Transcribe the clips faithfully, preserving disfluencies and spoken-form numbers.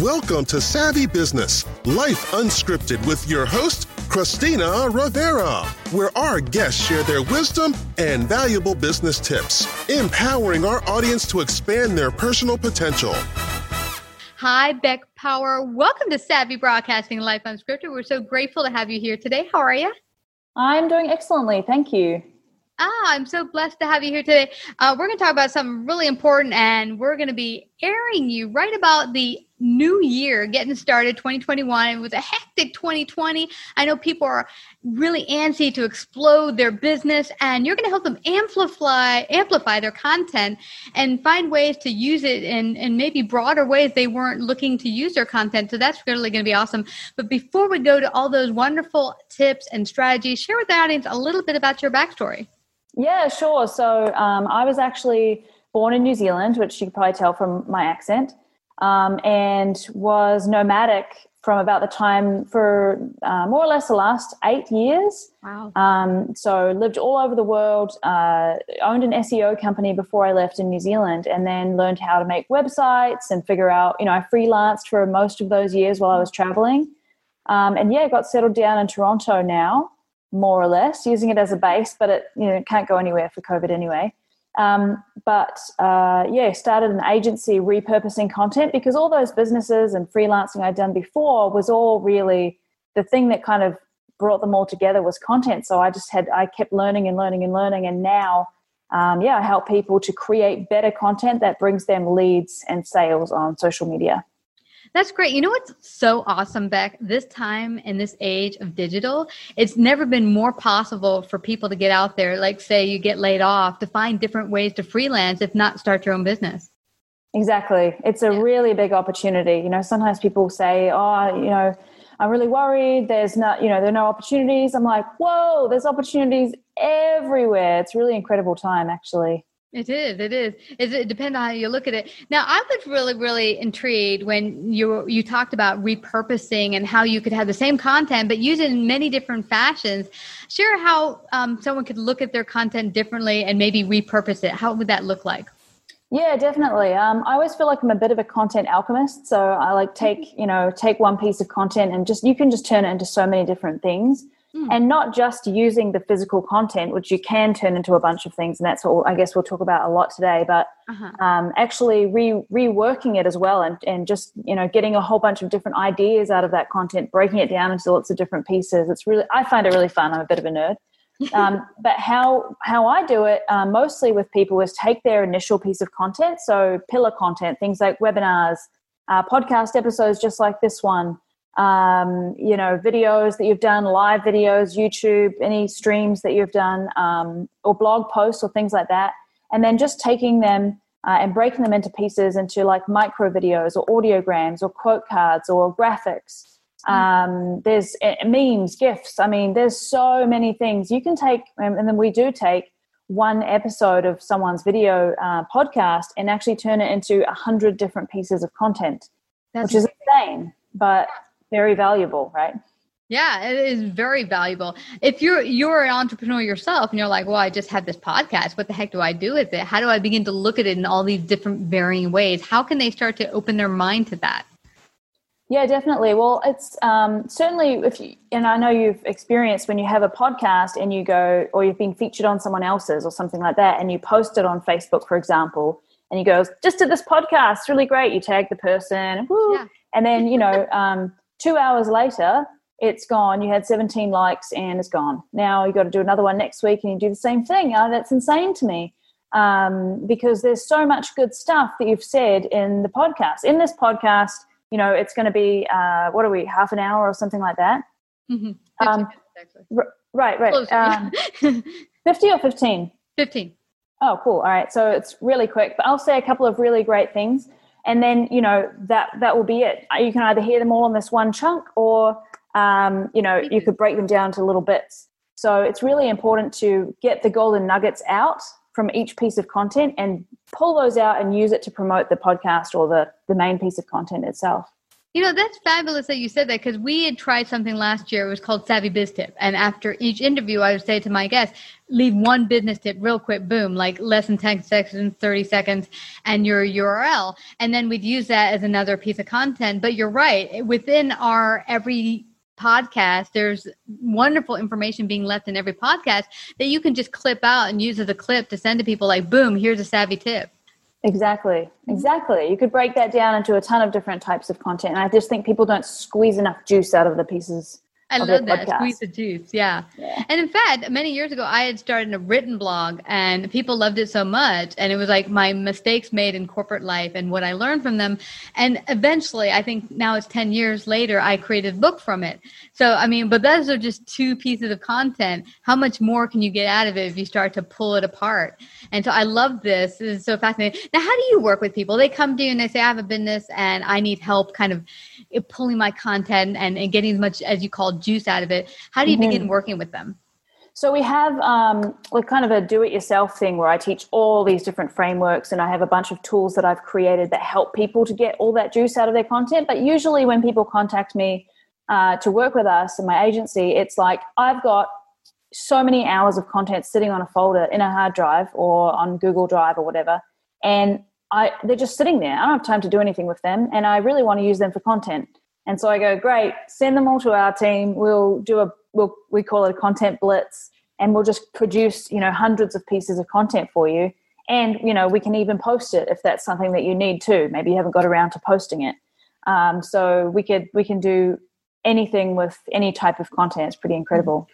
Welcome to Savvy Business, Life Unscripted with your host, Christina Rivera, where our guests share their wisdom and valuable business tips, empowering our audience to expand their personal potential. Hi, Beck Power. Welcome to Savvy Broadcasting, Life Unscripted. We're so grateful to have you here today. How are you? I'm doing excellently. Thank you. Ah, I'm so blessed to have you here today. Uh, we're going to talk about something really important, and we're going to be airing you right about the new year, getting started twenty twenty-one. It was a hectic twenty twenty. I know people are really antsy to explode their business, and you're going to help them amplify amplify their content and find ways to use it in, in maybe broader ways they weren't looking to use their content. So that's really going to be awesome. But before we go to all those wonderful tips and strategies, share with the audience a little bit about your backstory. Yeah, sure. So um, I was actually born in New Zealand, which you can probably tell from my accent, um, and was nomadic from about the time for uh, more or less the last eight years. Wow. Um, so lived all over the world, uh, owned an S E O company before I left in New Zealand, and then learned how to make websites and figure out, you know, I freelanced for most of those years while I was traveling. Um, and yeah, got settled down in Toronto now, more or less, using it as a base, but it, you know, can't go anywhere for COVID anyway. Um, but uh, yeah, started an agency repurposing content, because all those businesses and freelancing I'd done before was all really the thing that kind of brought them all together was content. So I just had, I kept learning and learning and learning. And now, um, yeah, I help people to create better content that brings them leads and sales on social media. That's great. You know what's so awesome, Beck? This time in this age of digital, it's never been more possible for people to get out there, like say you get laid off, to find different ways to freelance, if not start your own business. Exactly. It's a yeah. really big opportunity. You know, sometimes people say, oh, you know, I'm really worried. There's not, you know, there are no opportunities. I'm like, whoa, there's opportunities everywhere. It's a really incredible time, actually. It is. It is. It depends on how you look at it. Now, I was really, really intrigued when you you talked about repurposing and how you could have the same content but use it in many different fashions. Share how um, someone could look at their content differently and maybe repurpose it. How would that look like? Yeah, definitely. Um, I always feel like I'm a bit of a content alchemist. So I like take you know take one piece of content and just you can just turn it into so many different things. And not just using the physical content, which you can turn into a bunch of things, and that's what I guess we'll talk about a lot today, but uh-huh. um, actually re- reworking it as well and, and just, you know, getting a whole bunch of different ideas out of that content, breaking it down into lots of different pieces. It's really, I find it really fun. I'm a bit of a nerd. Um, but how, how I do it uh, mostly with people is take their initial piece of content, so pillar content, things like webinars, uh, podcast episodes just like this one, um, you know, videos that you've done, live videos, YouTube, any streams that you've done, um, or blog posts or things like that. And then just taking them uh, and breaking them into pieces into like micro videos or audiograms or quote cards or graphics. Um, there's uh, memes, GIFs. I mean, there's so many things you can take. Um, and then we do take one episode of someone's video, uh, podcast and actually turn it into a hundred different pieces of content, That's which is insane, but very valuable, right? Yeah, it is very valuable. If you're you're an entrepreneur yourself and you're like, well, I just have this podcast. What the heck do I do with it? How do I begin to look at it in all these different varying ways? How can they start to open their mind to that? Yeah, definitely. Well, it's um, certainly if you, and I know you've experienced when you have a podcast and you go, or you've been featured on someone else's or something like that, and you post it on Facebook, for example, and you go, just did this podcast, it's really great. You tag the person, woo, yeah. and then, you know, um, two hours later, it's gone. You had seventeen likes and it's gone. Now you got to do another one next week and you do the same thing. Oh, that's insane to me um, because there's so much good stuff that you've said in the podcast. In this podcast, you know, it's going to be, uh, what are we, half an hour or something like that? Mm-hmm. Um, r- right, right. Um, fifty or fifteen? fifteen. Oh, cool. All right. So it's really quick, but I'll say a couple of really great things. And then, you know, that that will be it. You can either hear them all in this one chunk or, um, you know, you could break them down to little bits. So it's really important to get the golden nuggets out from each piece of content and pull those out and use it to promote the podcast or the, the main piece of content itself. You know, that's fabulous that you said that, because we had tried something last year. It was called Savvy Biz Tip. And after each interview, I would say to my guests, leave one business tip real quick, boom, like less than ten seconds, thirty seconds, and your U R L. And then we'd use that as another piece of content. But you're right. Within our every podcast, there's wonderful information being left in every podcast that you can just clip out and use as a clip to send to people, like, boom, here's a savvy tip. Exactly. Exactly. You could break that down into a ton of different types of content. And I just think people don't squeeze enough juice out of the pieces. I love that. Podcast. Squeeze the juice. Yeah. yeah. And in fact, many years ago, I had started a written blog and people loved it so much. And it was like my mistakes made in corporate life and what I learned from them. And eventually, I think now it's ten years later, I created a book from it. So, I mean, but those are just two pieces of content. How much more can you get out of it if you start to pull it apart? And so I love this. This is so fascinating. Now, how do you work with people? They come to you and they say, I have a business and I need help kind of pulling my content and, and getting as much, as you call, juice out of it. How do you mm-hmm. begin working with them? So we have um, like kind of a do-it-yourself thing where I teach all these different frameworks, and I have a bunch of tools that I've created that help people to get all that juice out of their content. But usually when people contact me uh, to work with us in my agency, it's like, I've got so many hours of content sitting on a folder in a hard drive or on Google Drive or whatever, and I they're just sitting there. I don't have time to do anything with them, and I really want to use them for content. And so I go, great, send them all to our team. We'll do a, we'll, we call it a content blitz, and we'll just produce, you know, hundreds of pieces of content for you. And, you know, we can even post it if that's something that you need to. Maybe you haven't got around to posting it. Um, so we could, we can do anything with any type of content. It's pretty incredible.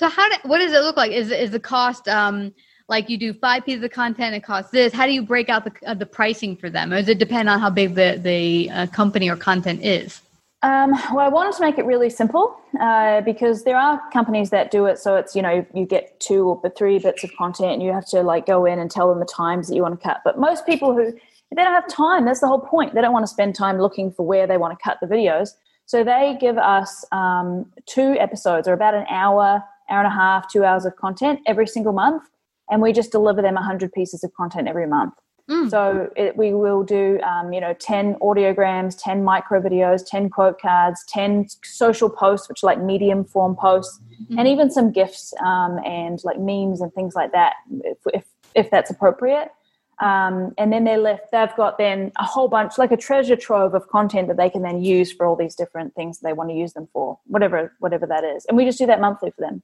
So how, do, what does it look like? Is, is the cost, um, like you do five pieces of content, it costs this. How do you break out the, uh, the pricing for them? Or does it depend on how big the, the uh, company or content is? Um, well, I wanted to make it really simple uh, because there are companies that do it. So it's, you know, you get two or three bits of content and you have to like go in and tell them the times that you want to cut. But most people who, they don't have time. That's the whole point. They don't want to spend time looking for where they want to cut the videos. So they give us um, two episodes or about an hour, hour and a half, two hours of content every single month. And we just deliver them one hundred pieces of content every month. Mm. So it, we will do, um, you know, ten audiograms, ten micro videos, ten quote cards, ten social posts, which are like medium form posts, mm-hmm. and even some GIFs um, and like memes and things like that, if if, if that's appropriate. Um, and then they're left, they've got then a whole bunch, like a treasure trove of content that they can then use for all these different things they want to use them for, whatever whatever that is. And we just do that monthly for them.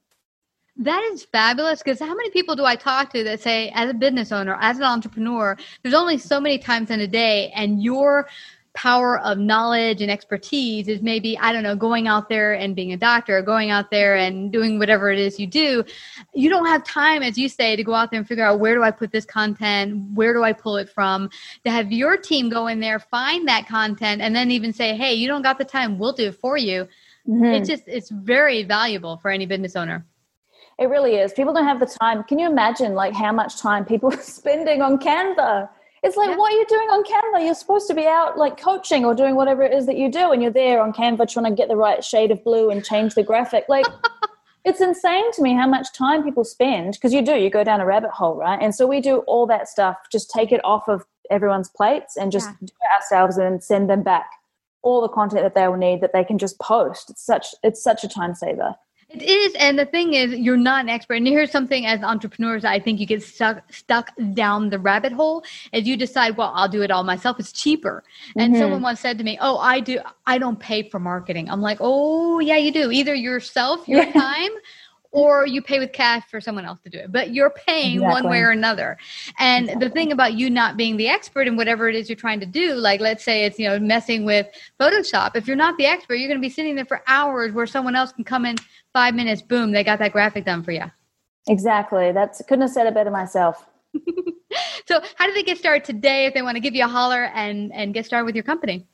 That is fabulous, because how many people do I talk to that say, as a business owner, as an entrepreneur, there's only so many times in a day, and your power of knowledge and expertise is maybe, I don't know, going out there and being a doctor, or going out there and doing whatever it is you do. You don't have time, as you say, to go out there and figure out, where do I put this content? Where do I pull it from? To have your team go in there, find that content, and then even say, hey, you don't got the time, we'll do it for you. Mm-hmm. It's just, it's very valuable for any business owner. It really is. People don't have the time. Can you imagine like how much time people are spending on Canva? It's like, yeah. What are you doing on Canva? You're supposed to be out like coaching or doing whatever it is that you do. And you're there on Canva trying to get the right shade of blue and change the graphic. Like it's insane to me how much time people spend, because you do, you go down a rabbit hole, right? And so we do all that stuff. Just take it off of everyone's plates and just yeah. do it ourselves and send them back all the content that they will need that they can just post. It's such, it's such a time saver. It is, and the thing is, you're not an expert. And here's something as entrepreneurs, I think you get stuck stuck down the rabbit hole as you decide, well, I'll do it all myself. It's cheaper. Mm-hmm. And someone once said to me, oh, I do. I don't pay for marketing. I'm like, oh, yeah, you do. Either yourself, your yeah. time, or you pay with cash for someone else to do it. But you're paying exactly. one way or another. And exactly. the thing about you not being the expert in whatever it is you're trying to do, like let's say it's, you know, messing with Photoshop. If you're not the expert, you're going to be sitting there for hours where someone else can come in five minutes, boom, they got that graphic done for you. Exactly. That's, couldn't have said it better myself. So how do they get started today if they want to give you a holler and, and get started with your company?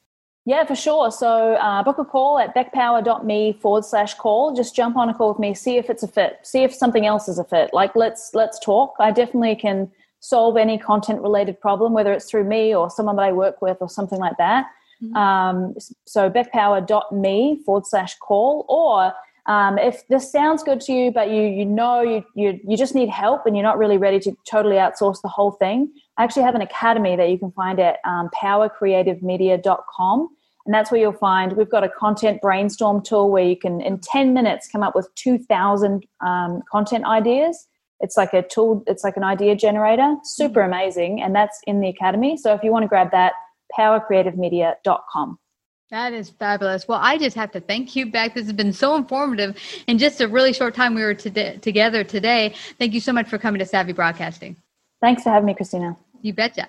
Yeah, for sure. So uh, book a call at beckpower.me forward slash call. Just jump on a call with me, see if it's a fit, see if something else is a fit. Like let's let's talk. I definitely can solve any content related problem, whether it's through me or someone that I work with or something like that. Mm-hmm. Um, so beckpower.me forward slash call. Or um, if this sounds good to you, but you you know you, you you just need help and you're not really ready to totally outsource the whole thing, I actually have an academy that you can find at um, power creative media dot com. And that's where you'll find we've got a content brainstorm tool where you can, in ten minutes, come up with two thousand um, content ideas. It's like a tool. It's like an idea generator. Super mm-hmm. amazing. And that's in the academy. So if you want to grab that, power creative media dot com. That is fabulous. Well, I just have to thank you, Beck. This has been so informative in just a really short time we were to- together today. Thank you so much for coming to Savvy Broadcasting. Thanks for having me, Christina. You betcha.